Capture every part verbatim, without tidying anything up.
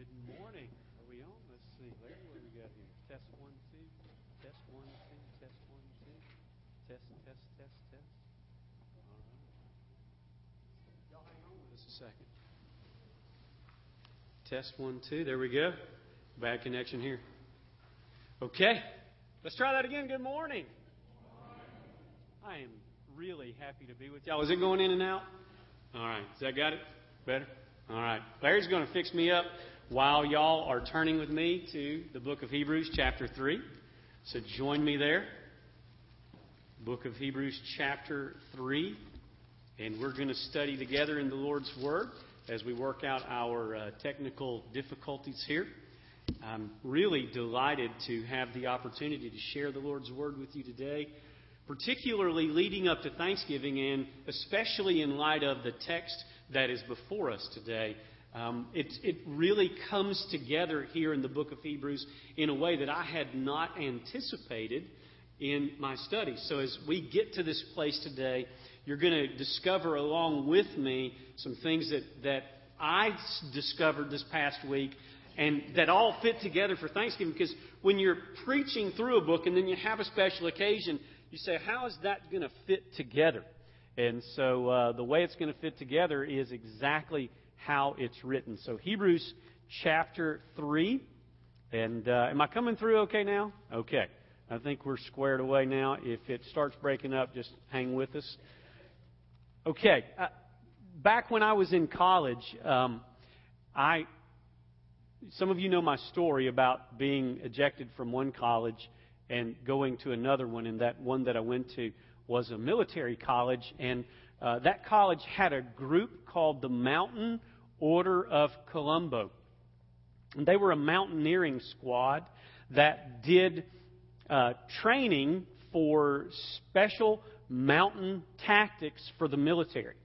Good morning. Are we on? Let's see. Larry, what do we got here? Test one, two. Test one, two. Test one, two. Test, test, test, test. All right. Y'all hang on with us a second. Test one, two. There we go. Bad connection here. Okay. Let's try that again. Good morning. Good morning. I am really happy to be with y'all. Is it going in and out? All right. Has that got it? Better? All right. Larry's going to fix me up while y'all are turning with me to the book of Hebrews chapter three. So join me there. Book of Hebrews chapter three. And we're going to study together in the Lord's Word as we work out our uh, technical difficulties here. I'm really delighted to have the opportunity to share the Lord's Word with you today, particularly leading up to Thanksgiving and especially in light of the text that is before us today. Um, it, it really comes together here in the book of Hebrews in a way that I had not anticipated in my studies. So as we get to this place today, you're going to discover along with me some things that, that I discovered this past week and that all fit together for Thanksgiving. Because when you're preaching through a book and then you have a special occasion, you say, how is that going to fit together? And so uh, the way it's going to fit together is exactly how it's written. So Hebrews chapter three. And uh, am I coming through okay now? Okay. I think we're squared away now. If it starts breaking up, just hang with us. Okay. Uh, back when I was in college, um, I some of you know my story about being ejected from one college and going to another one, and that one that I went to was a military college, and uh, that college had a group called the Mountain Order of Colombo. And they were a mountaineering squad that did uh, training for special mountain tactics for the military.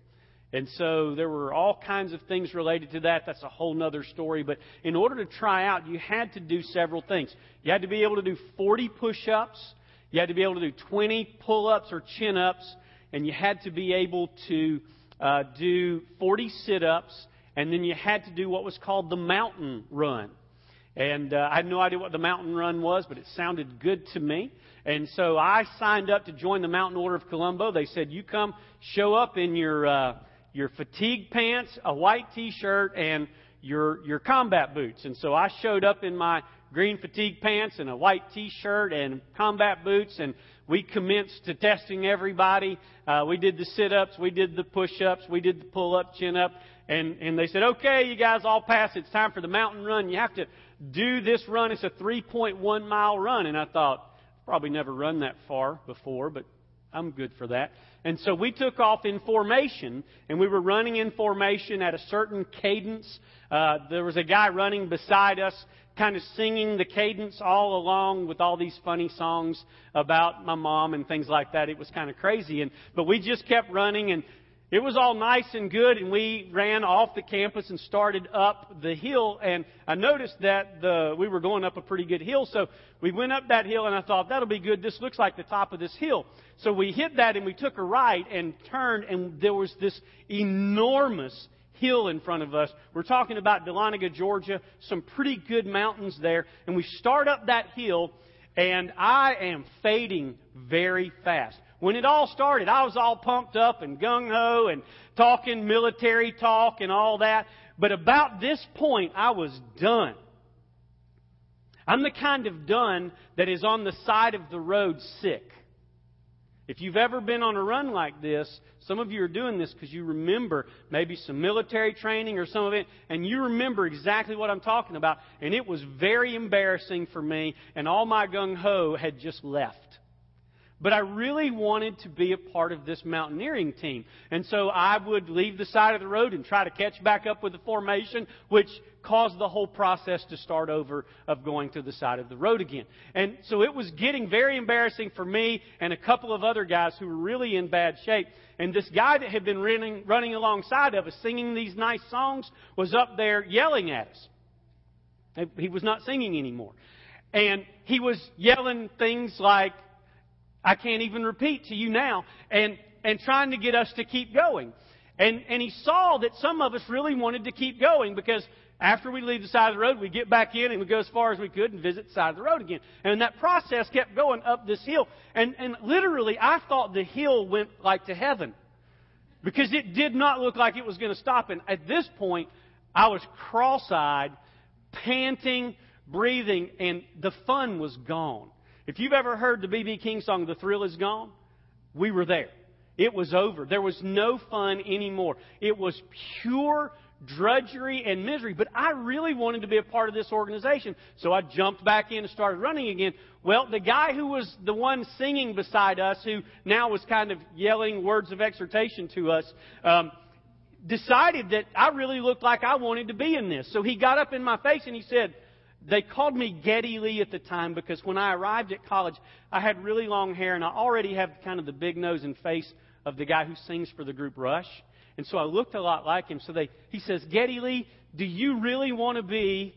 And so there were all kinds of things related to that. That's a whole nother story. But in order to try out, you had to do several things. You had to be able to do forty push-ups. You had to be able to do twenty pull-ups or chin-ups. And you had to be able to uh, do forty sit-ups. And then you had to do what was called the mountain run. And uh, I had no idea what the mountain run was, but it sounded good to me. And so I signed up to join the Mountain Order of Colombo. They said, you come show up in your... Uh, your fatigue pants, a white T-shirt, and your your combat boots. And so I showed up in my green fatigue pants and a white T-shirt and combat boots, and we commenced to testing everybody. Uh, we did the sit-ups, we did the push-ups, we did the pull-up, chin-up, and, and they said, okay, you guys all pass. It's time for the mountain run. You have to do this run. It's a three point one mile run. And I thought, probably never run that far before, but I'm good for that. And so we took off in formation, and we were running in formation at a certain cadence. Uh, there was a guy running beside us, kind of singing the cadence all along with all these funny songs about my mom and things like that. It was kind of crazy. And but we just kept running, and it was all nice and good, and we ran off the campus and started up the hill. And I noticed that the we were going up a pretty good hill, so we went up that hill, and I thought, that'll be good. This looks like the top of this hill. So we hit that, and we took a right and turned, and there was this enormous hill in front of us. We're talking about Dahlonega, Georgia, some pretty good mountains there. And we start up that hill, and I am fading very fast. When it all started, I was all pumped up and gung-ho and talking military talk and all that. But about this point, I was done. I'm the kind of done that is on the side of the road sick. If you've ever been on a run like this, some of you are doing this because you remember maybe some military training or some of it, and you remember exactly what I'm talking about. And it was very embarrassing for me, and all my gung-ho had just left. But I really wanted to be a part of this mountaineering team. And so I would leave the side of the road and try to catch back up with the formation, which caused the whole process to start over of going to the side of the road again. And so it was getting very embarrassing for me and a couple of other guys who were really in bad shape. And this guy that had been running, running alongside of us, singing these nice songs, was up there yelling at us. He was not singing anymore. And he was yelling things like, I can't even repeat to you now, and, and trying to get us to keep going. And and he saw that some of us really wanted to keep going, because after we leave the side of the road, we get back in and we go as far as we could and visit the side of the road again. And that process kept going up this hill. And and literally, I thought the hill went like to heaven, because it did not look like it was going to stop. And at this point, I was cross-eyed, panting, breathing, and the fun was gone. If you've ever heard the B B. King song, "The Thrill Is Gone," we were there. It was over. There was no fun anymore. It was pure drudgery and misery. But I really wanted to be a part of this organization, so I jumped back in and started running again. Well, the guy who was the one singing beside us, who now was kind of yelling words of exhortation to us, um, decided that I really looked like I wanted to be in this. So he got up in my face and he said, they called me Geddy Lee at the time, because when I arrived at college, I had really long hair and I already have kind of the big nose and face of the guy who sings for the group Rush. And so I looked a lot like him. So they, he says, Geddy Lee, do you really want to be,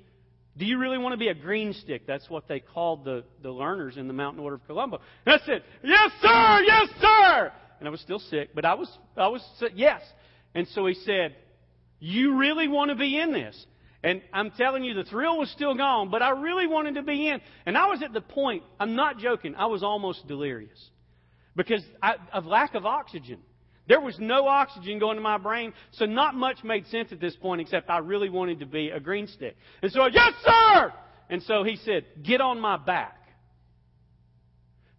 do you really want to be a green stick? That's what they called the, the learners in the Mountain Order of Colombo. And I said, yes, sir, yes, sir. And I was still sick, but I was, I was, yes. And so he said, you really want to be in this? And I'm telling you, the thrill was still gone, but I really wanted to be in. And I was at the point, I'm not joking, I was almost delirious because I, of lack of oxygen. There was no oxygen going to my brain, so not much made sense at this point, except I really wanted to be a green stick. And so I, yes, sir! And so he said, get on my back.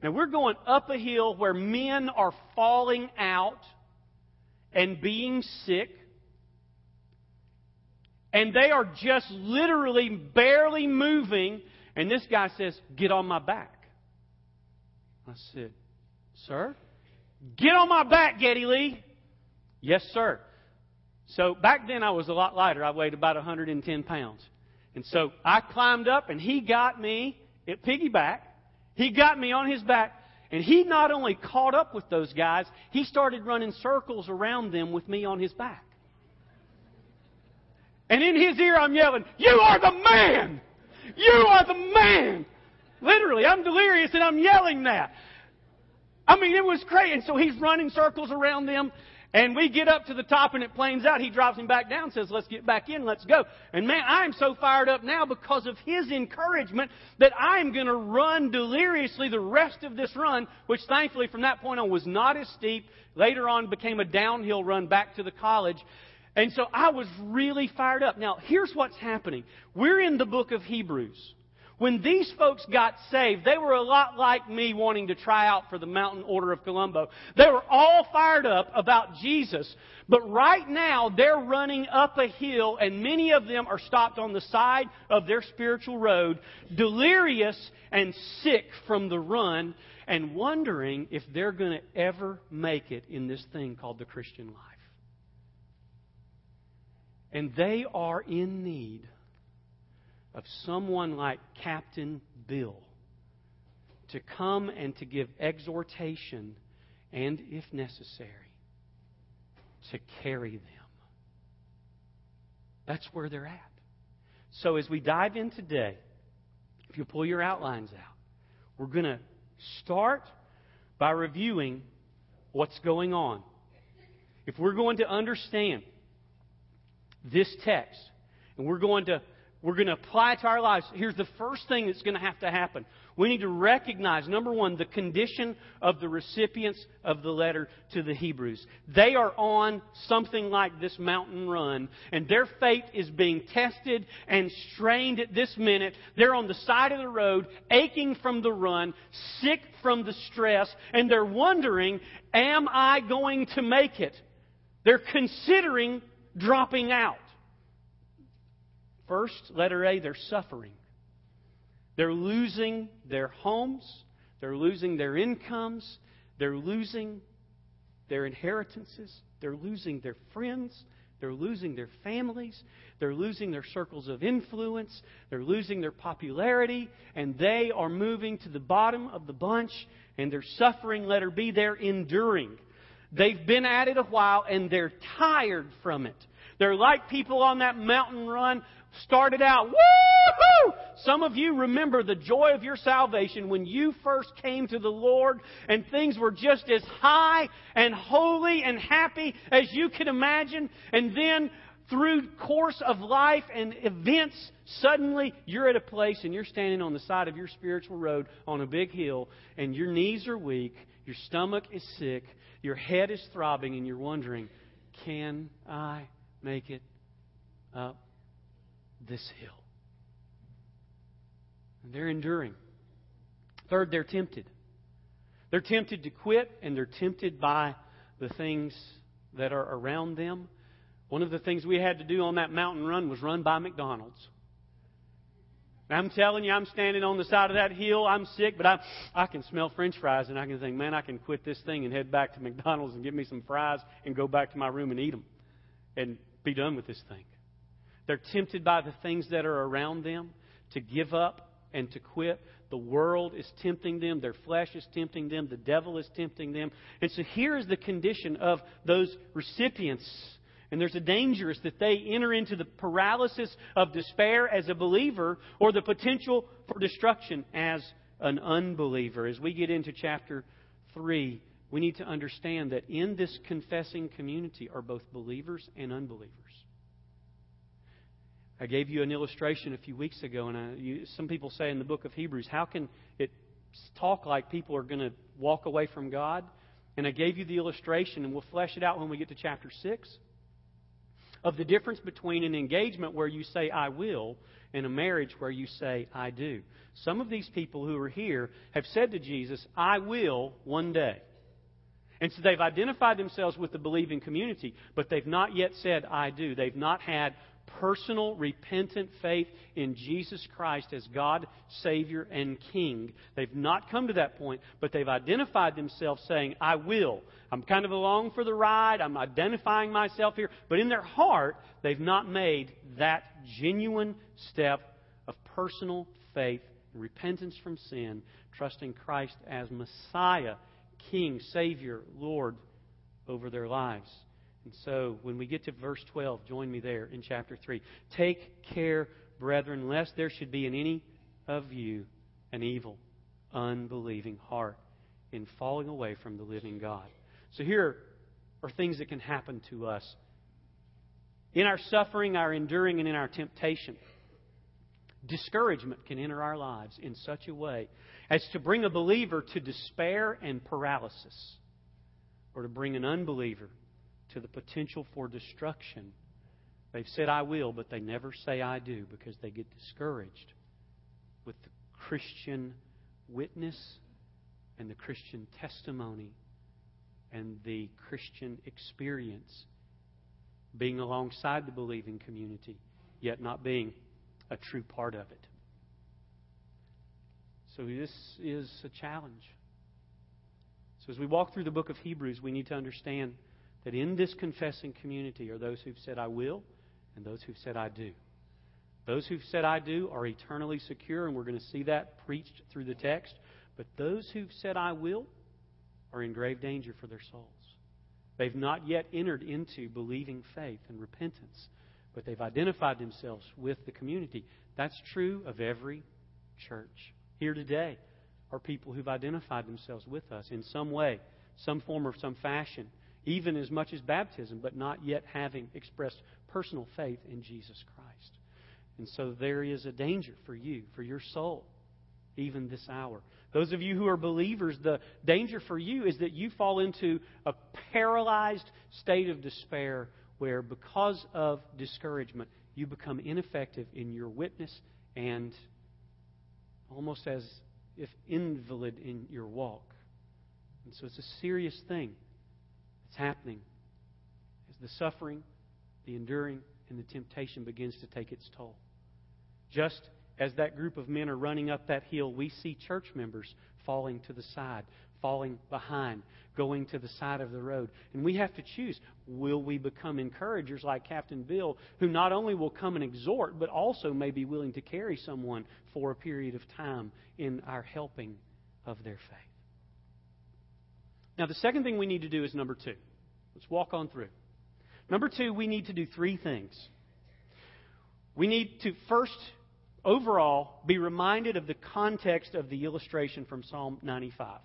Now, we're going up a hill where men are falling out and being sick. And they are just literally barely moving. And this guy says, get on my back. I said, sir? Get on my back, Geddy Lee. Yes, sir. So back then I was a lot lighter. I weighed about one hundred ten pounds. And so I climbed up and he got me at piggyback. He got me on his back. And he not only caught up with those guys, he started running circles around them with me on his back. And in his ear, I'm yelling, you are the man! You are the man! Literally, I'm delirious and I'm yelling that. I mean, it was crazy. And so he's running circles around them. And we get up to the top and it planes out. He drops him back down and says, let's get back in, let's go. And man, I am so fired up now because of his encouragement that I'm going to run deliriously the rest of this run, which thankfully from that point on was not as steep. Later on became a downhill run back to the college. And so I was really fired up. Now, here's what's happening. We're in the book of Hebrews. When these folks got saved, they were a lot like me wanting to try out for the Mountain Order of Colombo. They were all fired up about Jesus. But right now, they're running up a hill, and many of them are stopped on the side of their spiritual road, delirious and sick from the run, and wondering if they're going to ever make it in this thing called the Christian life. And they are in need of someone like Captain Bill to come and to give exhortation and, if necessary, to carry them. That's where they're at. So as we dive in today, if you pull your outlines out, we're going to start by reviewing what's going on. If we're going to understand this text, and we're going to we're going to apply it to our lives. Here's the first thing that's going to have to happen. We need to recognize, number one, the condition of the recipients of the letter to the Hebrews. They are on something like this mountain run, and their faith is being tested and strained at this minute. They're on the side of the road, aching from the run, sick from the stress, and they're wondering, am I going to make it? They're considering dropping out. First, letter A, they're suffering. They're losing their homes. They're losing their incomes. They're losing their inheritances. They're losing their friends. They're losing their families. They're losing their circles of influence. They're losing their popularity. And they are moving to the bottom of the bunch. And they're suffering. Letter B, they're enduring. They've been at it a while and they're tired from it. They're like people on that mountain run, started out, woo-hoo! Some of you remember the joy of your salvation when you first came to the Lord and things were just as high and holy and happy as you could imagine. And then through course of life and events, suddenly you're at a place and you're standing on the side of your spiritual road on a big hill and your knees are weak, your stomach is sick, your head is throbbing and you're wondering, can I make it up this hill? And they're enduring. Third, they're tempted. They're tempted to quit, and they're tempted by the things that are around them. One of the things we had to do on that mountain run was run by McDonald's. And I'm telling you, I'm standing on the side of that hill. I'm sick, but I I can smell French fries, and I can think, man, I can quit this thing and head back to McDonald's and get me some fries and go back to my room and eat them and be done with this thing. They're tempted by the things that are around them to give up and to quit. The world is tempting them. Their flesh is tempting them. The devil is tempting them. And so here is the condition of those recipients. And there's a danger that they enter into the paralysis of despair as a believer or the potential for destruction as an unbeliever. As we get into chapter three, we need to understand that in this confessing community are both believers and unbelievers. I gave you an illustration a few weeks ago, and I, you, some people say in the book of Hebrews, how can it talk like people are going to walk away from God? And I gave you the illustration, and we'll flesh it out when we get to chapter six, of the difference between an engagement where you say, I will, and a marriage where you say, I do. Some of these people who are here have said to Jesus, I will one day. And so they've identified themselves with the believing community, but they've not yet said, I do. They've not had personal, repentant faith in Jesus Christ as God, Savior, and King. They've not come to that point, but they've identified themselves saying, I will. I'm kind of along for the ride. I'm identifying myself here. But in their heart, they've not made that genuine step of personal faith, repentance from sin, trusting Christ as Messiah, King, Savior, Lord over their lives. And so when we get to verse twelve, join me there in chapter three. Take care, brethren, lest there should be in any of you an evil, unbelieving heart in falling away from the living God. So here are things that can happen to us in our suffering, our enduring, and in our temptation. Discouragement can enter our lives in such a way as to bring a believer to despair and paralysis, or to bring an unbeliever to the potential for destruction. They've said, I will, but they never say, I do, because they get discouraged with the Christian witness and the Christian testimony and the Christian experience being alongside the believing community, yet not being a true part of it. So this is a challenge. So as we walk through the book of Hebrews, we need to understand that in this confessing community are those who've said, I will, and those who've said, I do. Those who've said, I do, are eternally secure, and we're going to see that preached through the text. But those who've said, I will, are in grave danger for their souls. They've not yet entered into believing faith and repentance, but they've identified themselves with the community. That's true of every church. Here today are people who've identified themselves with us in some way, some form or some fashion, even as much as baptism, but not yet having expressed personal faith in Jesus Christ. And so there is a danger for you, for your soul, even this hour. Those of you who are believers, the danger for you is that you fall into a paralyzed state of despair where, because of discouragement, you become ineffective in your witness and almost as if invalid in your walk. And so it's a serious thing. It's happening as the suffering, the enduring, and the temptation begins to take its toll. Just as that group of men are running up that hill, we see church members falling to the side, falling behind, going to the side of the road. And we have to choose, will we become encouragers like Captain Bill, who not only will come and exhort, but also may be willing to carry someone for a period of time in our helping of their faith? Now, the second thing we need to do is number two. Let's walk on through. Number two, we need to do three things. We need to first, overall, be reminded of the context of the illustration from Psalm ninety-five.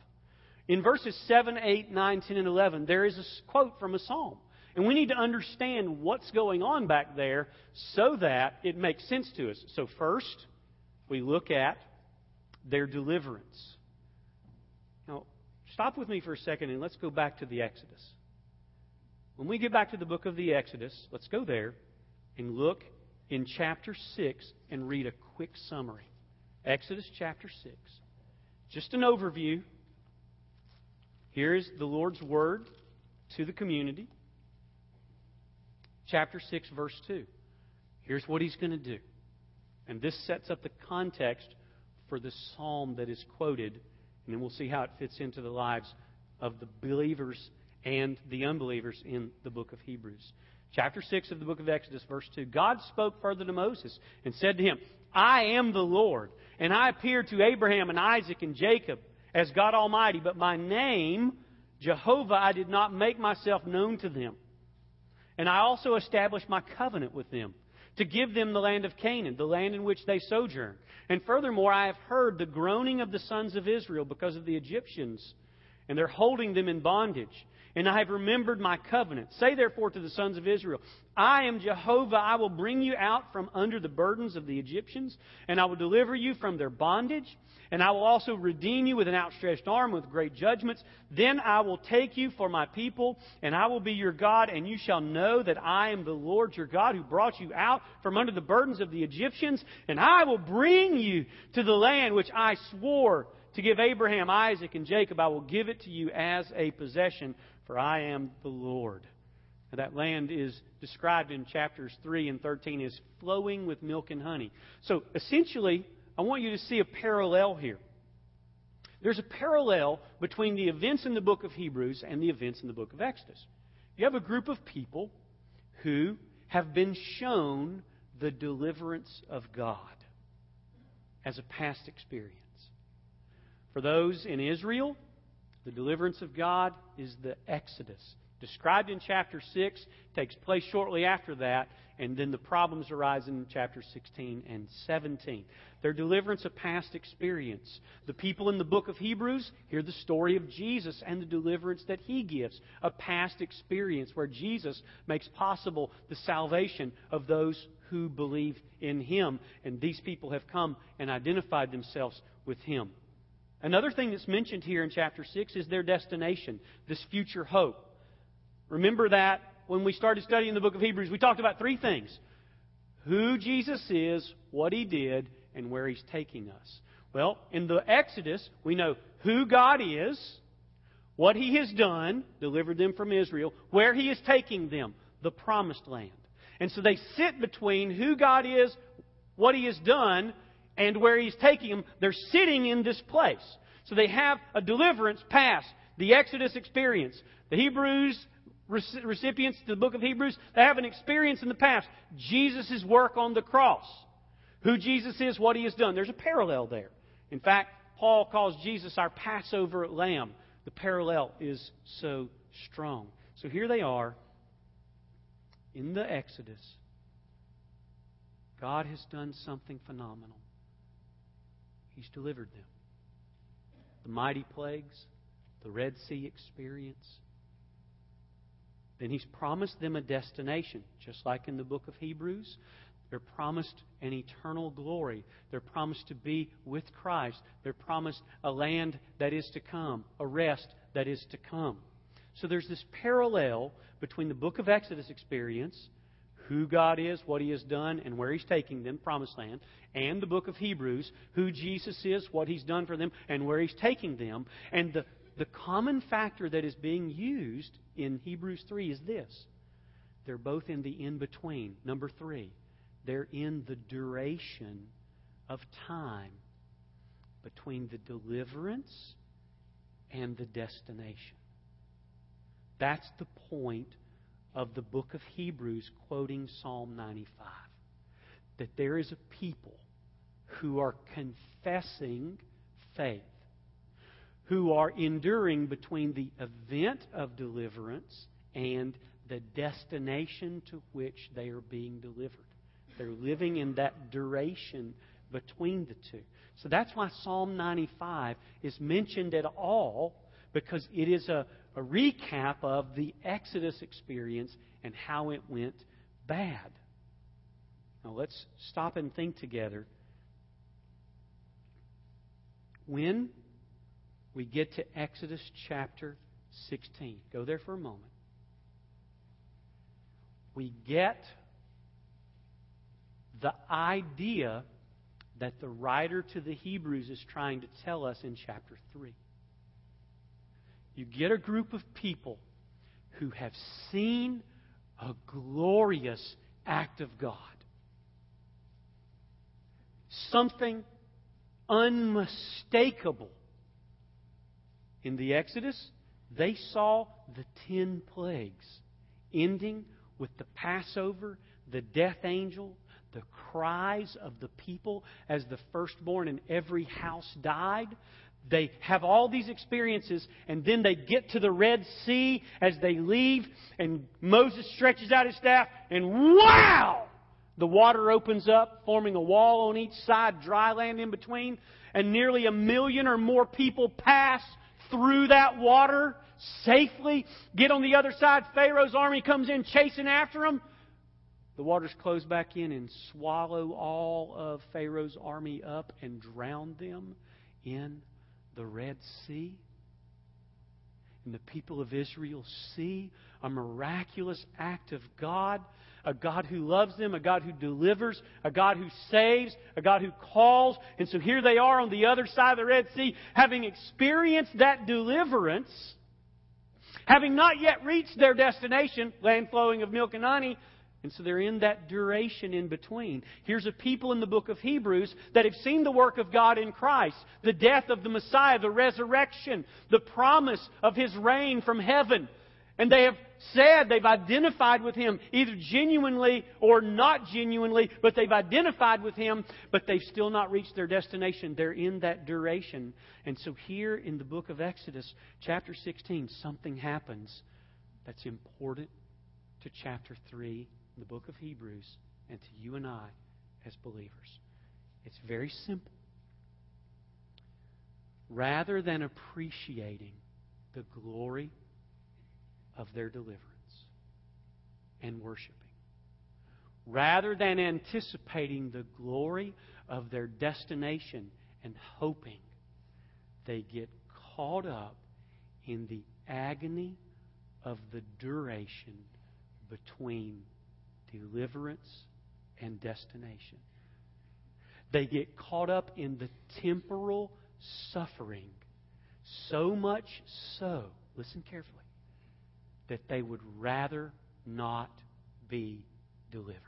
In verses seven, eight, nine, ten, and eleven, there is a quote from a psalm. And we need to understand what's going on back there so that it makes sense to us. So first, we look at their deliverance. Now, stop with me for a second and let's go back to the Exodus. When we get back to the book of the Exodus, let's go there and look in chapter six and read a quick summary. Exodus chapter six. Just an overview. Here is the Lord's word to the community. Chapter six, verse two. Here's what He's going to do. And this sets up the context for the psalm that is quoted. And then we'll see how it fits into the lives of the believers and the unbelievers in the book of Hebrews. Chapter six of the book of Exodus, verse two. God spoke further to Moses and said to him, I am the Lord, and I appeared to Abraham and Isaac and Jacob as God Almighty, but my name, Jehovah, I did not make myself known to them. And I also established my covenant with them to give them the land of Canaan, the land in which they sojourn. And furthermore, I have heard the groaning of the sons of Israel because of the Egyptians, and they're holding them in bondage. And I have remembered my covenant. Say therefore to the sons of Israel, I am Jehovah, I will bring you out from under the burdens of the Egyptians, and I will deliver you from their bondage, and I will also redeem you with an outstretched arm, with great judgments. Then I will take you for my people, and I will be your God, and you shall know that I am the Lord your God, who brought you out from under the burdens of the Egyptians, and I will bring you to the land which I swore to give Abraham, Isaac, and Jacob. I will give it to you as a possession, for I am the Lord. Now, that land is described in chapters three and thirteen as flowing with milk and honey. So essentially, I want you to see a parallel here. There's a parallel between the events in the book of Hebrews and the events in the book of Exodus. You have a group of people who have been shown the deliverance of God as a past experience. For those in Israel, the deliverance of God is the Exodus, described in chapter six, takes place shortly after that, and then the problems arise in chapter sixteen and seventeen. Their deliverance of past experience. The people in the book of Hebrews hear the story of Jesus and the deliverance that He gives, a past experience where Jesus makes possible the salvation of those who believe in Him, and these people have come and identified themselves with Him. Another thing that's mentioned here in chapter six is their destination, this future hope. Remember that when we started studying the book of Hebrews, we talked about three things: who Jesus is, what He did, and where He's taking us. Well, in the Exodus, we know who God is, what He has done, delivered them from Israel, where He is taking them, the promised land. And so they sit between who God is, what He has done, and where He's taking them. They're sitting in this place. So they have a deliverance past the Exodus experience. The Hebrews, recipients to the book of Hebrews, they have an experience in the past. Jesus' work on the cross. Who Jesus is, what He has done. There's a parallel there. In fact, Paul calls Jesus our Passover lamb. The parallel is so strong. So here they are in the Exodus. God has done something phenomenal. He's delivered them. The mighty plagues, the Red Sea experience. Then He's promised them a destination, just like in the book of Hebrews. They're promised an eternal glory. They're promised to be with Christ. They're promised a land that is to come, a rest that is to come. So there's this parallel between the book of Exodus experience, who God is, what He has done, and where He's taking them, promised land, and the book of Hebrews, who Jesus is, what He's done for them, and where He's taking them. And the, the common factor that is being used in Hebrews three is this. They're both in the in-between. Number three, they're in the duration of time between the deliverance and the destination. That's the point of the book of Hebrews quoting Psalm ninety-five. That there is a people who are confessing faith, who are enduring between the event of deliverance and the destination to which they are being delivered. They're living in that duration between the two. So that's why Psalm ninety-five is mentioned at all, because it is a, a recap of the Exodus experience and how it went bad. Now let's stop and think together. When we get to Exodus chapter sixteen, go there for a moment, we get the idea that the writer to the Hebrews is trying to tell us in chapter three. You get a group of people who have seen a glorious act of God. Something unmistakable. In the Exodus, they saw the ten plagues, ending with the Passover, the death angel, the cries of the people as the firstborn in every house died. They have all these experiences, and then they get to the Red Sea as they leave, and Moses stretches out his staff, and wow! The water opens up, forming a wall on each side, dry land in between, and nearly a million or more people pass through that water safely. Get on the other side, Pharaoh's army comes in chasing after them. The waters close back in and swallow all of Pharaoh's army up and drown them in the Red Sea. And the people of Israel see a miraculous act of God, a God who loves them, a God who delivers, a God who saves, a God who calls. And so here they are on the other side of the Red Sea, having experienced that deliverance, having not yet reached their destination, land flowing of milk and honey. And so they're in that duration in between. Here's a people in the book of Hebrews that have seen the work of God in Christ, the death of the Messiah, the resurrection, the promise of His reign from heaven. And they have said, they've identified with Him, either genuinely or not genuinely, but they've identified with Him, but they've still not reached their destination. They're in that duration. And so here in the book of Exodus, chapter sixteen, something happens that's important to chapter three. The book of Hebrews, and to you and I as believers. It's very simple. Rather than appreciating the glory of their deliverance and worshiping, rather than anticipating the glory of their destination and hoping, they get caught up in the agony of the duration between deliverance and destination. They get caught up in the temporal suffering, so much so, listen carefully, that they would rather not be delivered.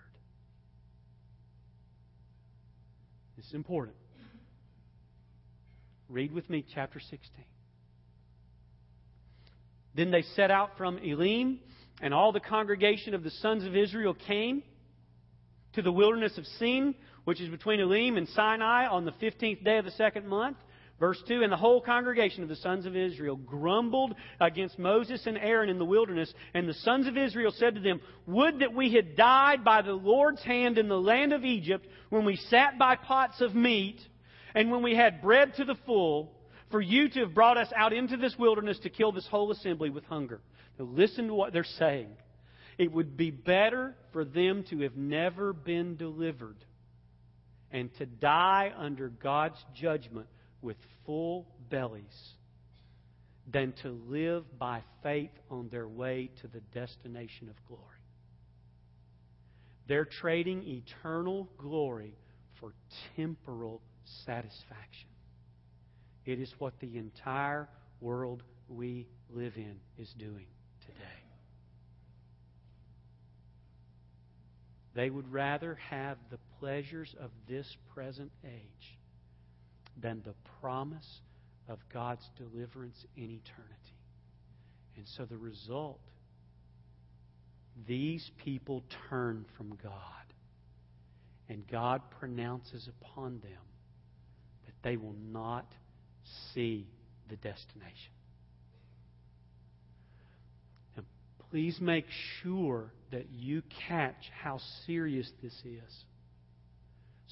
This is important. Read with me chapter sixteen. Then they set out from Elim, and all the congregation of the sons of Israel came to the wilderness of Sin, which is between Elim and Sinai, on the fifteenth day of the second month. Verse two, and the whole congregation of the sons of Israel grumbled against Moses and Aaron in the wilderness. And the sons of Israel said to them, would that we had died by the Lord's hand in the land of Egypt, when we sat by pots of meat, and when we had bread to the full, for you to have brought us out into this wilderness to kill this whole assembly with hunger. Now listen to what they're saying. It would be better for them to have never been delivered and to die under God's judgment with full bellies than to live by faith on their way to the destination of glory. They're trading eternal glory for temporal satisfaction. It is what the entire world we live in is doing today. They would rather have the pleasures of this present age than the promise of God's deliverance in eternity. And so the result, these people turn from God, and God pronounces upon them that they will not see the destination. Now, please make sure that you catch how serious this is,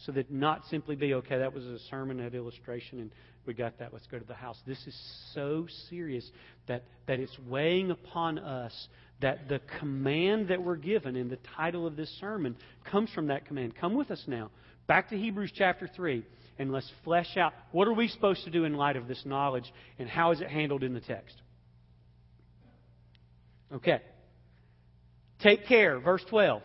so that not simply be, okay, that was a sermon, that illustration, and we got that, let's go to the house. This is so serious that, that it's weighing upon us, that the command that we're given in the title of this sermon comes from that command. Come with us now, back to Hebrews chapter three, and let's flesh out what are we supposed to do in light of this knowledge, and how is it handled in the text? Okay. Take care, verse twelve.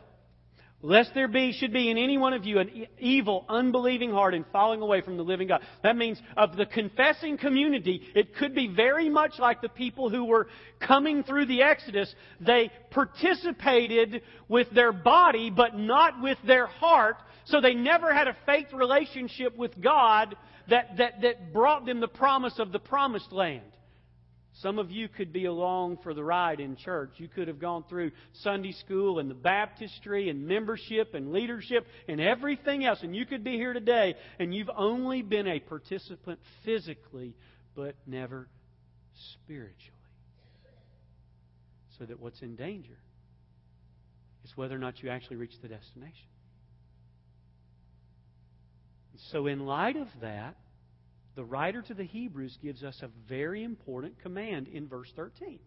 Lest there be, should be in any one of you an evil, unbelieving heart and falling away from the living God. That means of the confessing community, it could be very much like the people who were coming through the Exodus. They participated with their body, but not with their heart. So they never had a faith relationship with God that, that, that brought them the promise of the promised land. Some of you could be along for the ride in church. You could have gone through Sunday school and the baptistry and membership and leadership and everything else. And you could be here today and you've only been a participant physically, but never spiritually. So that what's in danger is whether or not you actually reach the destination. So in light of that, the writer to the Hebrews gives us a very important command in verse thirteen.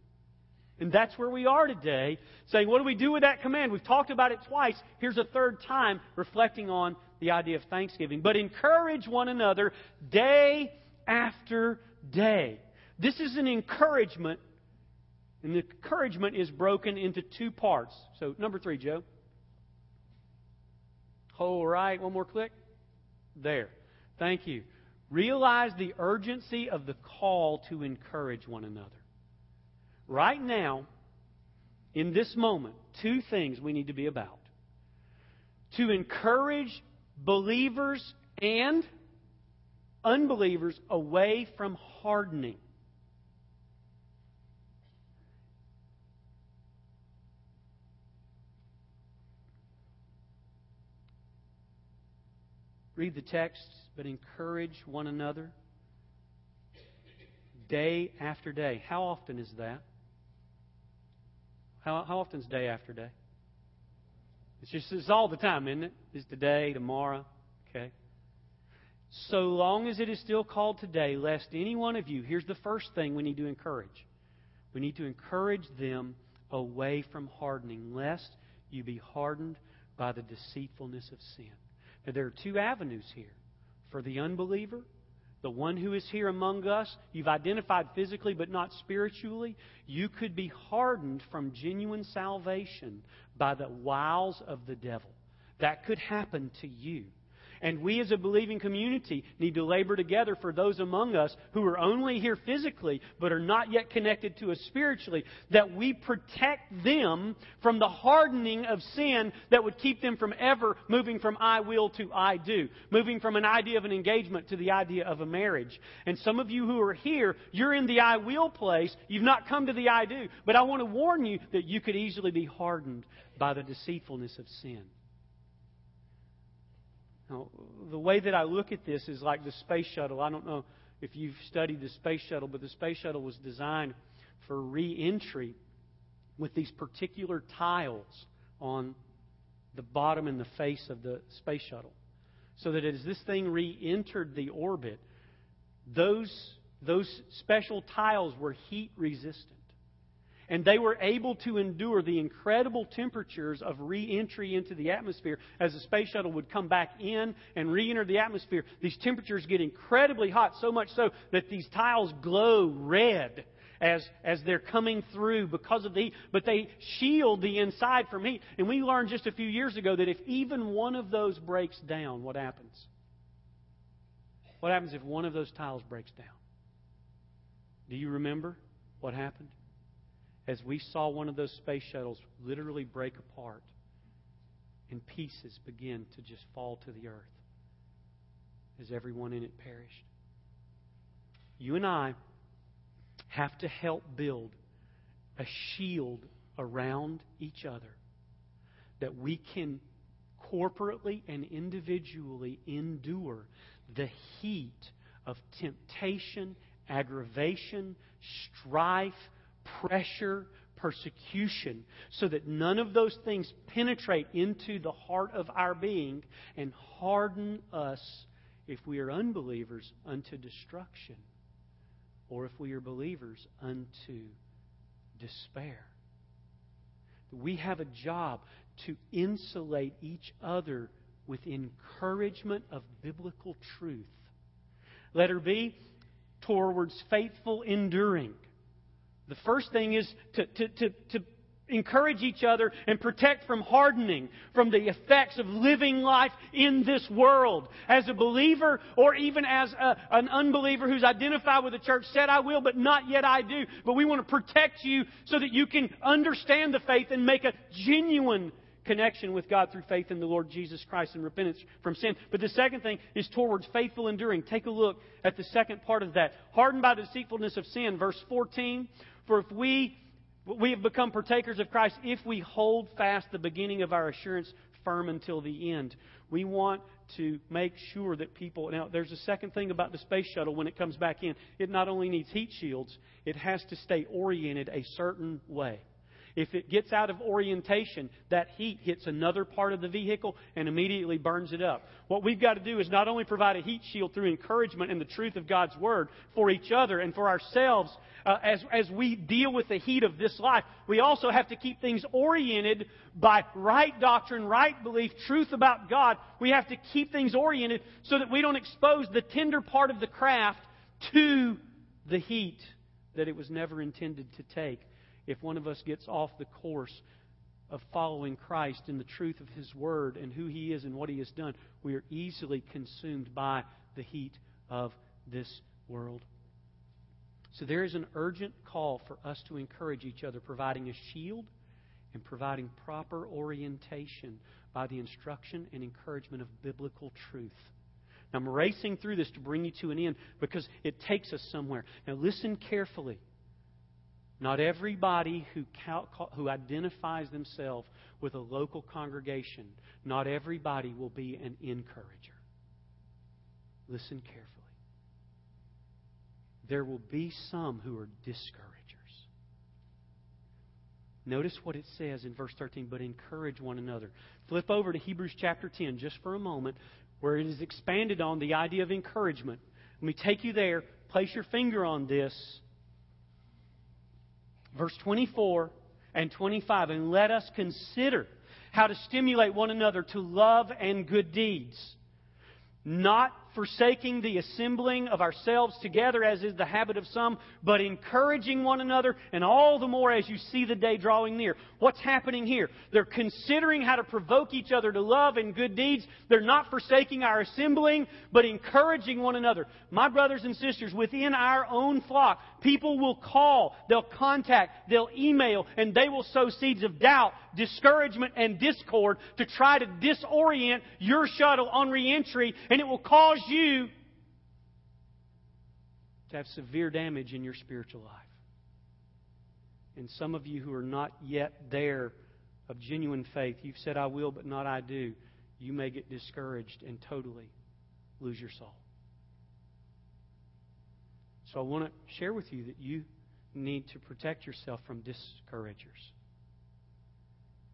And that's where we are today, saying, what do we do with that command? We've talked about it twice. Here's a third time, reflecting on the idea of thanksgiving. But encourage one another day after day. This is an encouragement, and the encouragement is broken into two parts. So, number three, Joe. All right, one more click. There. Thank you. Realize the urgency of the call to encourage one another. Right now, in this moment, two things we need to be about. To encourage believers and unbelievers away from hardening. Read the text, but encourage one another day after day. How often is that? How, how often is day after day? It's just it's all the time, isn't it? It's today, tomorrow. Okay. So long as it is still called today, lest any one of you, here's the first thing we need to encourage. We need to encourage them away from hardening, lest you be hardened by the deceitfulness of sin. Now, there are two avenues here. For the unbeliever, the one who is here among us, you've identified physically but not spiritually, you could be hardened from genuine salvation by the wiles of the devil. That could happen to you. And we as a believing community need to labor together for those among us who are only here physically but are not yet connected to us spiritually, that we protect them from the hardening of sin that would keep them from ever moving from I will to I do, moving from an idea of an engagement to the idea of a marriage. And some of you who are here, you're in the I will place. You've not come to the I do. But I want to warn you that you could easily be hardened by the deceitfulness of sin. Now, the way that I look at this is like the space shuttle. I don't know if you've studied the space shuttle, but the space shuttle was designed for re-entry with these particular tiles on the bottom and the face of the space shuttle. So that as this thing re-entered the orbit, those, those special tiles were heat resistant. And they were able to endure the incredible temperatures of re-entry into the atmosphere. As the space shuttle would come back in and re-enter the atmosphere, these temperatures get incredibly hot, so much so that these tiles glow red as, as they're coming through because of the heat. But they shield the inside from heat. And we learned just a few years ago that if even one of those breaks down, what happens? What happens if one of those tiles breaks down? Do you remember what happened? As we saw one of those space shuttles literally break apart and pieces begin to just fall to the earth as everyone in it perished. You and I have to help build a shield around each other that we can corporately and individually endure the heat of temptation aggravation, strife, pressure, persecution, so that none of those things penetrate into the heart of our being and harden us, if we are unbelievers, unto destruction, or if we are believers, unto despair. We have a job to insulate each other with encouragement of biblical truth. Letter B, towards faithful enduring. The first thing is to, to, to, to encourage each other and protect from hardening, from the effects of living life in this world. As a believer, or even as a, an unbeliever who's identified with the church, said, I will, but not yet I do. But we want to protect you so that you can understand the faith and make a genuine connection with God through faith in the Lord Jesus Christ and repentance from sin. But the second thing is towards faithful enduring. Take a look at the second part of that. Hardened by the deceitfulness of sin. Verse fourteen, for if we we have become partakers of Christ, if we hold fast the beginning of our assurance firm until the end. We want to make sure that people... Now, there's a second thing about the space shuttle when it comes back in. It not only needs heat shields, it has to stay oriented a certain way. If it gets out of orientation, that heat hits another part of the vehicle and immediately burns it up. What we've got to do is not only provide a heat shield through encouragement and the truth of God's Word for each other and for ourselves uh, as, as we deal with the heat of this life, we also have to keep things oriented by right doctrine, right belief, truth about God. We have to keep things oriented so that we don't expose the tender part of the craft to the heat that it was never intended to take. If one of us gets off the course of following Christ and the truth of His Word and who He is and what He has done, we are easily consumed by the heat of this world. So there is an urgent call for us to encourage each other, providing a shield and providing proper orientation by the instruction and encouragement of biblical truth. Now, I'm racing through this to bring you to an end because it takes us somewhere. Now, listen carefully. Not everybody who count, who identifies themselves with a local congregation, not everybody will be an encourager. Listen carefully. There will be some who are discouragers. Notice what it says in verse thirteen, but encourage one another. Flip over to Hebrews chapter ten just for a moment, where it is expanded on the idea of encouragement. Let me take you there. Place your finger on this. Verse twenty-four and twenty-five, and let us consider how to stimulate one another to love and good deeds, not forsaking the assembling of ourselves together, as is the habit of some, but encouraging one another, and all the more as you see the day drawing near. What's happening here? They're considering how to provoke each other to love and good deeds. They're not forsaking our assembling, but encouraging one another. My brothers and sisters, within our own flock, people will call, they'll contact, they'll email, and they will sow seeds of doubt, discouragement, and discord to try to disorient your shuttle on reentry, and it will cause you to have severe damage in your spiritual life. And some of you who are not yet there of genuine faith, you've said, I will, but not I do. You may get discouraged and totally lose your soul. So I want to share with you that you need to protect yourself from discouragers.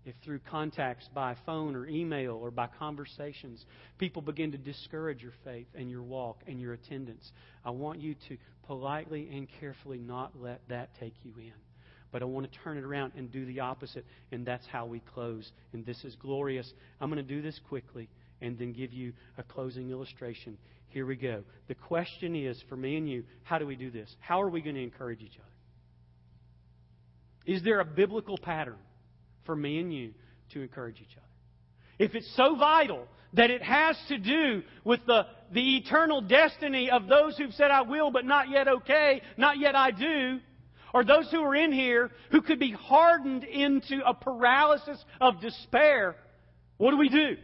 If through contacts by phone or email or by conversations, people begin to discourage your faith and your walk and your attendance, I want you to politely and carefully not let that take you in. But I want to turn it around and do the opposite, and that's how we close. And this is glorious. I'm going to do this quickly and then give you a closing illustration. Here we go. The question is, for me and you, how do we do this? How are we going to encourage each other? Is there a biblical pattern for me and you to encourage each other? If it's so vital that it has to do with the, the eternal destiny of those who've said, I will, but not yet okay, not yet I do, or those who are in here who could be hardened into a paralysis of despair, what do we do?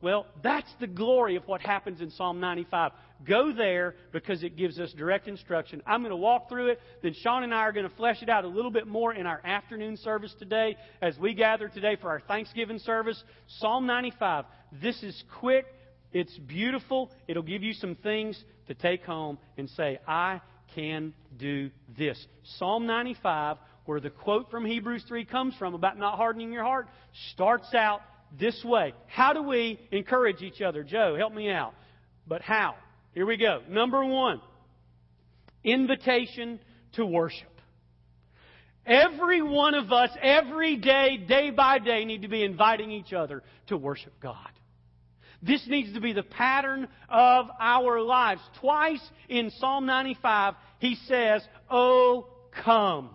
Well, that's the glory of what happens in Psalm ninety-five. Go there because it gives us direct instruction. I'm going to walk through it. Then Sean and I are going to flesh it out a little bit more in our afternoon service today as we gather today for our Thanksgiving service. Psalm ninety-five. This is quick. It's beautiful. It'll give you some things to take home and say, I can do this. Psalm ninety-five, where the quote from Hebrews three comes from about not hardening your heart, starts out this way. How do we encourage each other? Joe, help me out. But how? Here we go. Number one, invitation to worship. Every one of us, every day, day by day, need to be inviting each other to worship God. This needs to be the pattern of our lives. Twice in Psalm ninety-five, he says, "Oh, come."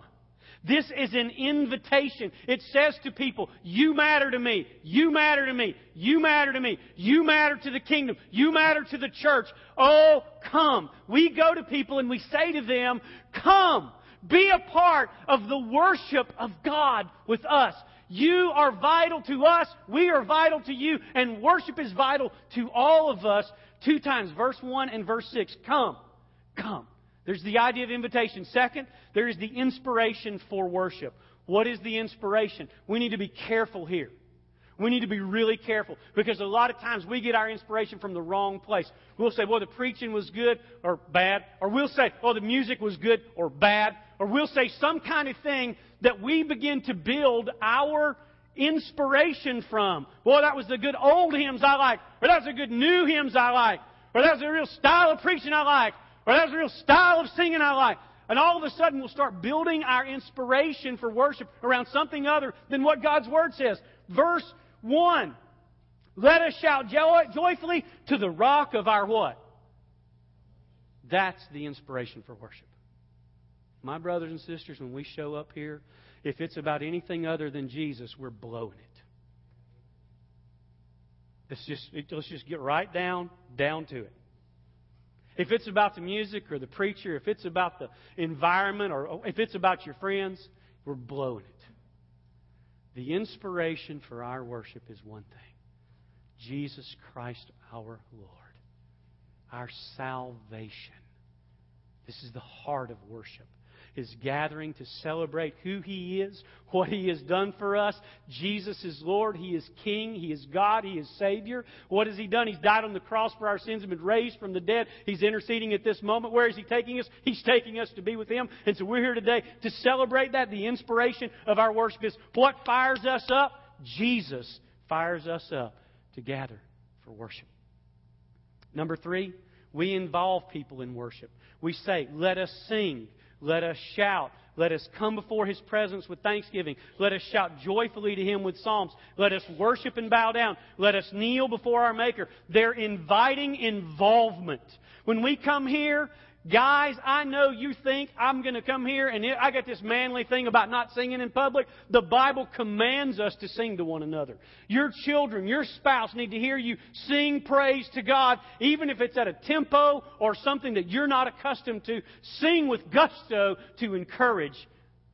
This is an invitation. It says to people, you matter to me, you matter to me, you matter to me, you matter to the kingdom, you matter to the church. Oh, come. We go to people and we say to them, come, be a part of the worship of God with us. You are vital to us, we are vital to you, and worship is vital to all of us. Two times, verse one and verse six. Come, come. There's the idea of invitation. Second, there is the inspiration for worship. What is the inspiration? We need to be careful here. We need to be really careful, because a lot of times we get our inspiration from the wrong place. We'll say, well, the preaching was good or bad. Or we'll say, oh, the music was good or bad. Or we'll say some kind of thing that we begin to build our inspiration from. Boy, that was the good old hymns I like. Or that was the good new hymns I like. Or that was the real style of preaching I like. Or that's a real style of singing I like. And all of a sudden we'll start building our inspiration for worship around something other than what God's Word says. Verse one. Let us shout joy- joyfully to the rock of our what? That's the inspiration for worship. My brothers and sisters, when we show up here, if it's about anything other than Jesus, we're blowing it. Let's just, let's just get right down, down to it. If it's about the music or the preacher, if it's about the environment, or if it's about your friends, we're blowing it. The inspiration for our worship is one thing. Jesus Christ our Lord. Our salvation. This is the heart of worship. Is gathering to celebrate who He is, what He has done for us. Jesus is Lord. He is King. He is God. He is Savior. What has He done? He's died on the cross for our sins and been raised from the dead. He's interceding at this moment. Where is He taking us? He's taking us to be with Him. And so we're here today to celebrate that. The inspiration of our worship is what fires us up? Jesus fires us up to gather for worship. Number three, we involve people in worship. We say, let us sing. Let us shout. Let us come before His presence with thanksgiving. Let us shout joyfully to Him with psalms. Let us worship and bow down. Let us kneel before our Maker. They're inviting involvement. When we come here, guys, I know you think I'm going to come here and I got this manly thing about not singing in public. The Bible commands us to sing to one another. Your children, your spouse need to hear you sing praise to God, even if it's at a tempo or something that you're not accustomed to. Sing with gusto to encourage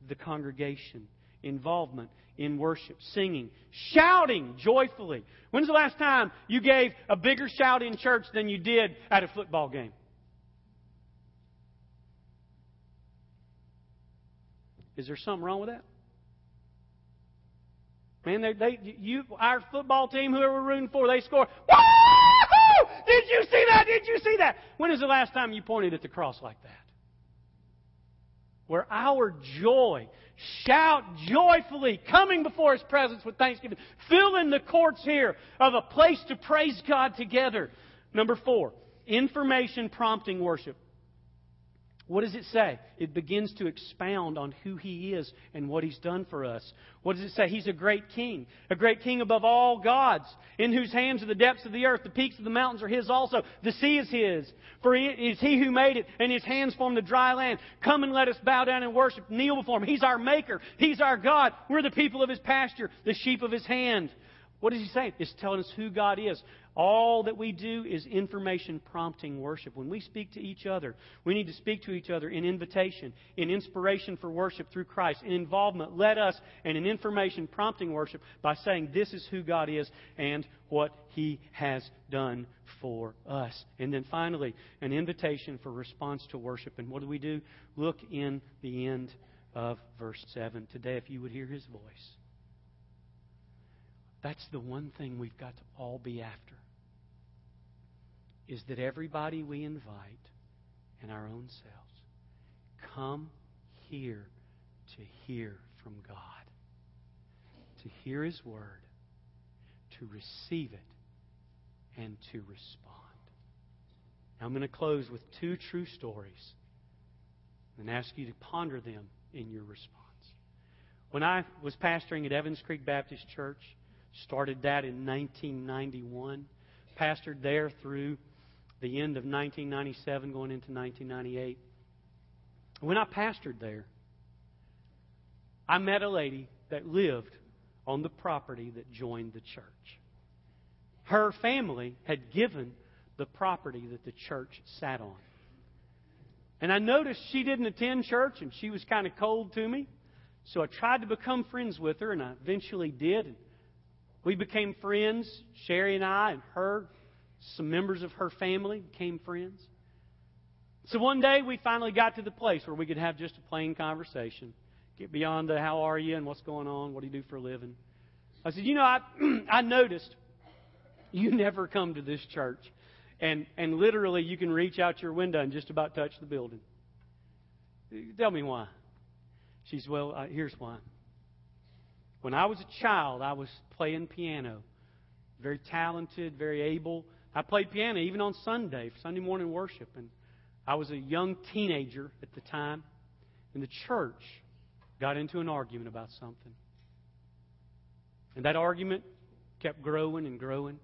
the congregation. Involvement in worship, singing, shouting joyfully. When's the last time you gave a bigger shout in church than you did at a football game? Is there something wrong with that? Man, they, they, you, our football team, whoever we're rooting for, they score. Woo-hoo! Did you see that? Did you see that? When is the last time you pointed at the cross like that? Where our joy, shout joyfully, coming before His presence with thanksgiving. Fill in the courts here of a place to praise God together. Number four, information prompting worship. What does it say? It begins to expound on who He is and what He's done for us. What does it say? He's a great King. A great King above all gods, in whose hands are the depths of the earth. The peaks of the mountains are His also. The sea is His. For it is He who made it, and His hands form the dry land. Come and let us bow down and worship. Kneel before Him. He's our Maker. He's our God. We're the people of His pasture, the sheep of His hand. What is He saying? It's telling us who God is. All that we do is information prompting worship. When we speak to each other, we need to speak to each other in invitation, in inspiration for worship through Christ, in involvement, let us, and in information prompting worship by saying this is who God is and what He has done for us. And then finally, an invitation for response to worship. And what do we do? Look in the end of verse seven. Today, if you would hear His voice. That's the one thing we've got to all be after, is that everybody we invite and our own selves come here to hear from God, to hear His Word, to receive it, and to respond. Now I'm going to close with two true stories and ask you to ponder them in your response. When I was pastoring at Evans Creek Baptist Church, started that in nineteen ninety-one, pastored there through the end of nineteen ninety-seven, going into nineteen ninety-eight. When I pastored there, I met a lady that lived on the property that joined the church. Her family had given the property that the church sat on. And I noticed she didn't attend church and she was kind of cold to me. So I tried to become friends with her, and I eventually did. And we became friends, Sherry and I, and her, some members of her family became friends. So one day we finally got to the place where we could have just a plain conversation. Get beyond the how are you and what's going on, what do you do for a living. I said, you know, I I noticed you never come to this church. And and literally you can reach out your window and just about touch the building. Tell me why. She said, well, uh, here's why. When I was a child, I was playing piano. Very talented, very able. I played piano even on Sunday, for Sunday morning worship. And I was a young teenager at the time. And the church got into an argument about something. And that argument kept growing and growing.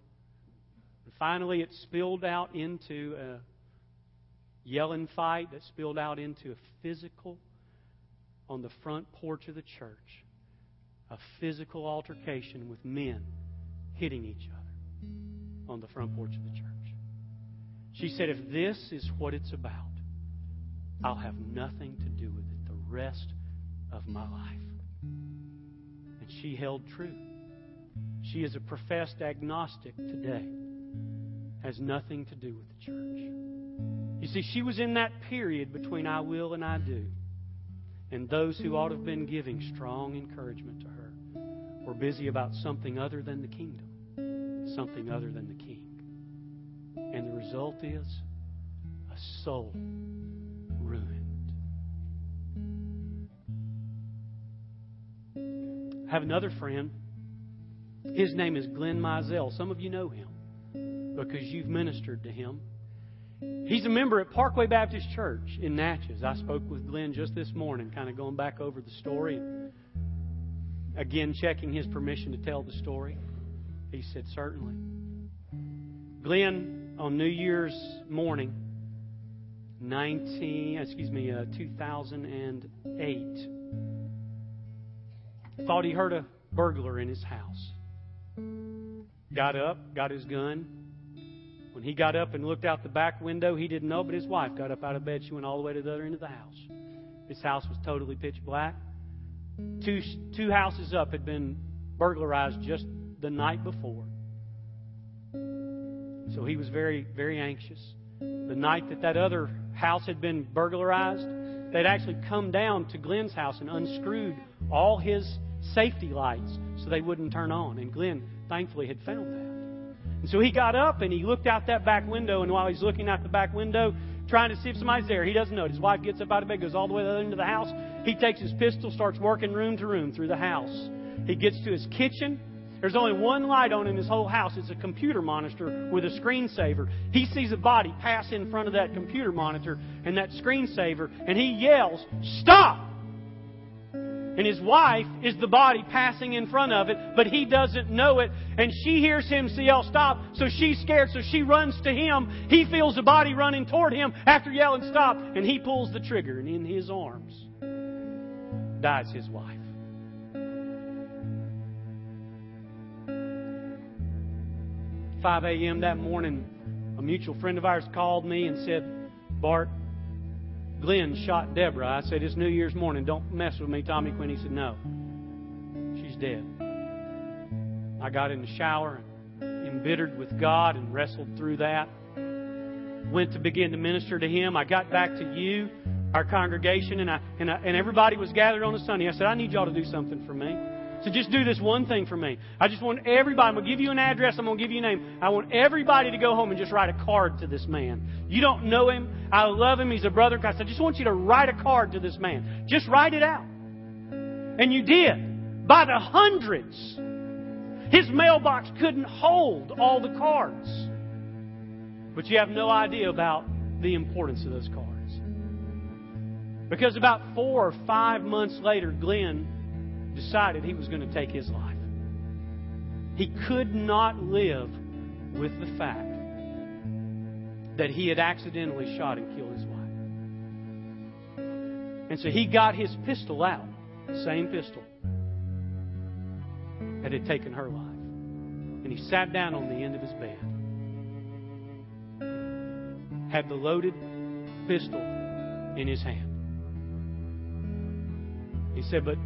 And finally, it spilled out into a yelling fight that spilled out into a physical, on the front porch of the church, a physical altercation with men hitting each other on the front porch of the church. She said, if this is what it's about, I'll have nothing to do with it the rest of my life. And she held true. She is a professed agnostic today. Has nothing to do with the church. You see, she was in that period between I will and I do. And those who ought to have been giving strong encouragement to her were busy about something other than the kingdom, something other than the king. And the result is a soul ruined. I have another friend. His name is Glenn Mizell. Some of you know him because you've ministered to him. He's a member at Parkway Baptist Church in Natchez. I spoke with Glenn just this morning, kind of going back over the story. And again, checking his permission to tell the story. He said, certainly. Glenn, on New Year's morning, nineteen, excuse me, uh, two thousand eight, thought he heard a burglar in his house. Got up, got his gun. When he got up and looked out the back window, he didn't know, but his wife got up out of bed. She went all the way to the other end of the house. His house was totally pitch black. Two, two houses up had been burglarized just the night before. So he was very, very anxious. The night that that other house had been burglarized, they'd actually come down to Glenn's house and unscrewed all his safety lights so they wouldn't turn on. And Glenn, thankfully, had found that. And so he got up and he looked out that back window. And while he's looking out the back window, trying to see if somebody's there, he doesn't know it. His wife gets up out of bed, goes all the way to the other end of the house. He takes his pistol, starts working room to room through the house. He gets to his kitchen. There's only one light on in his whole house. It's a computer monitor with a screensaver. He sees a body pass in front of that computer monitor and that screensaver, and he yells, "Stop!" And his wife is the body passing in front of it, but he doesn't know it. And she hears him yell, "Stop!" So she's scared, so she runs to him. He feels the body running toward him after yelling, "Stop!" And he pulls the trigger, and in his arms dies his wife. five a.m. that morning, a mutual friend of ours called me and said, "Bart, Glenn shot Deborah." I said, "It's New Year's morning. Don't mess with me, Tommy Quinn." He said, "No, she's dead." I got in the shower, embittered with God, and wrestled through that. Went to begin to minister to him. I got back to you, our congregation, and I and, I, and everybody was gathered on a Sunday. I said, "I need y'all to do something for me." So just do this one thing for me. I just want everybody, I'm going to give you an address, I'm going to give you a name. I want everybody to go home and just write a card to this man. You don't know him. I love him. He's a brother in Christ. I just want you to write a card to this man. Just write it out. And you did. By the hundreds. His mailbox couldn't hold all the cards. But you have no idea about the importance of those cards. Because about four or five months later, Glenn decided he was going to take his life. He could not live with the fact that he had accidentally shot and killed his wife. And so he got his pistol out, the same pistol that had taken her life. And he sat down on the end of his bed, had the loaded pistol in his hand. He said, but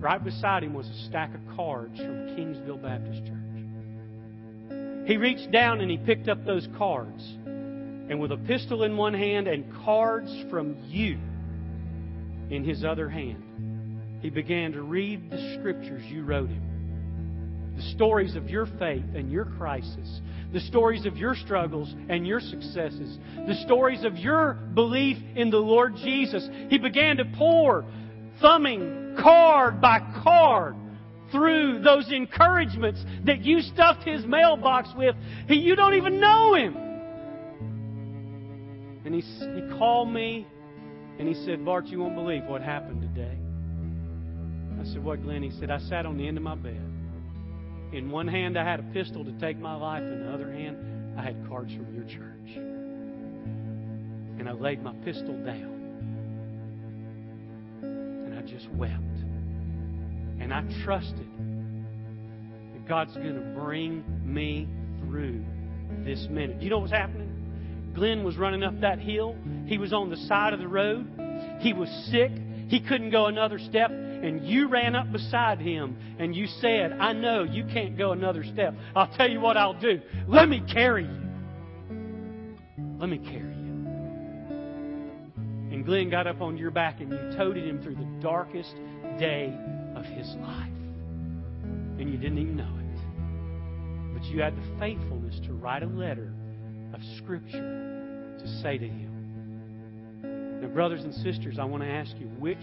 right beside him was a stack of cards from Kingsville Baptist Church. He reached down and he picked up those cards. And with a pistol in one hand and cards from you in his other hand, he began to read the scriptures you wrote him. The stories of your faith and your crisis. The stories of your struggles and your successes. The stories of your belief in the Lord Jesus. He began to pour, thumbing card by card through those encouragements that you stuffed his mailbox with. He, you don't even know him. And he, he called me and he said, Bart, you won't believe what happened today. I said, what, Glenn? He said, I sat on the end of my bed. In one hand, I had a pistol to take my life. In the other hand, I had cards from your church. And I laid my pistol down. And I just wept. And I trusted that God's going to bring me through this minute. You know what's happening? Glenn was running up that hill. He was on the side of the road. He was sick. He couldn't go another step. And you ran up beside him and you said, I know you can't go another step. I'll tell you what I'll do. Let me carry you. Let me carry you. And Glenn got up on your back and you toted him through the darkest day of his life. And you didn't even know it. But you had the faithfulness to write a letter of Scripture to say to him. Now, brothers and sisters, I want to ask you, which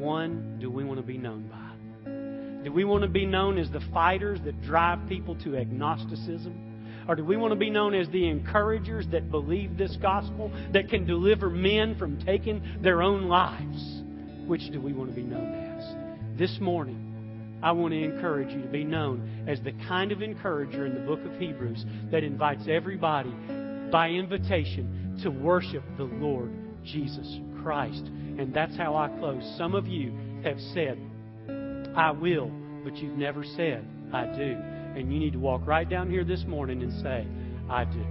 one do we want to be known by? Do we want to be known as the fighters that drive people to agnosticism? Or do we want to be known as the encouragers that believe this gospel, that can deliver men from taking their own lives? Which do we want to be known as? This morning, I want to encourage you to be known as the kind of encourager in the book of Hebrews that invites everybody by invitation to worship the Lord Jesus Christ. And that's how I close. Some of you have said, I will, but you've never said, I do. And you need to walk right down here this morning and say, I do.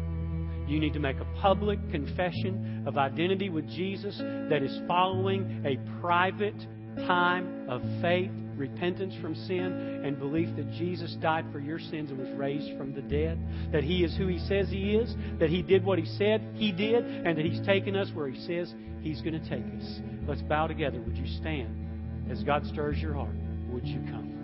You need to make a public confession of identity with Jesus that is following a private time of faith, repentance from sin, and belief that Jesus died for your sins and was raised from the dead, that He is who He says He is, that He did what He said He did, and that He's taken us where He says He's going to take us. Let's bow together. Would you stand as God stirs your heart? Would you come?